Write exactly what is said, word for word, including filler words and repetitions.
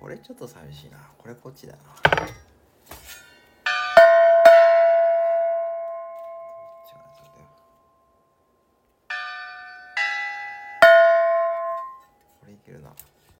これちょっと寂しいな。これこっちだな。これいけるな。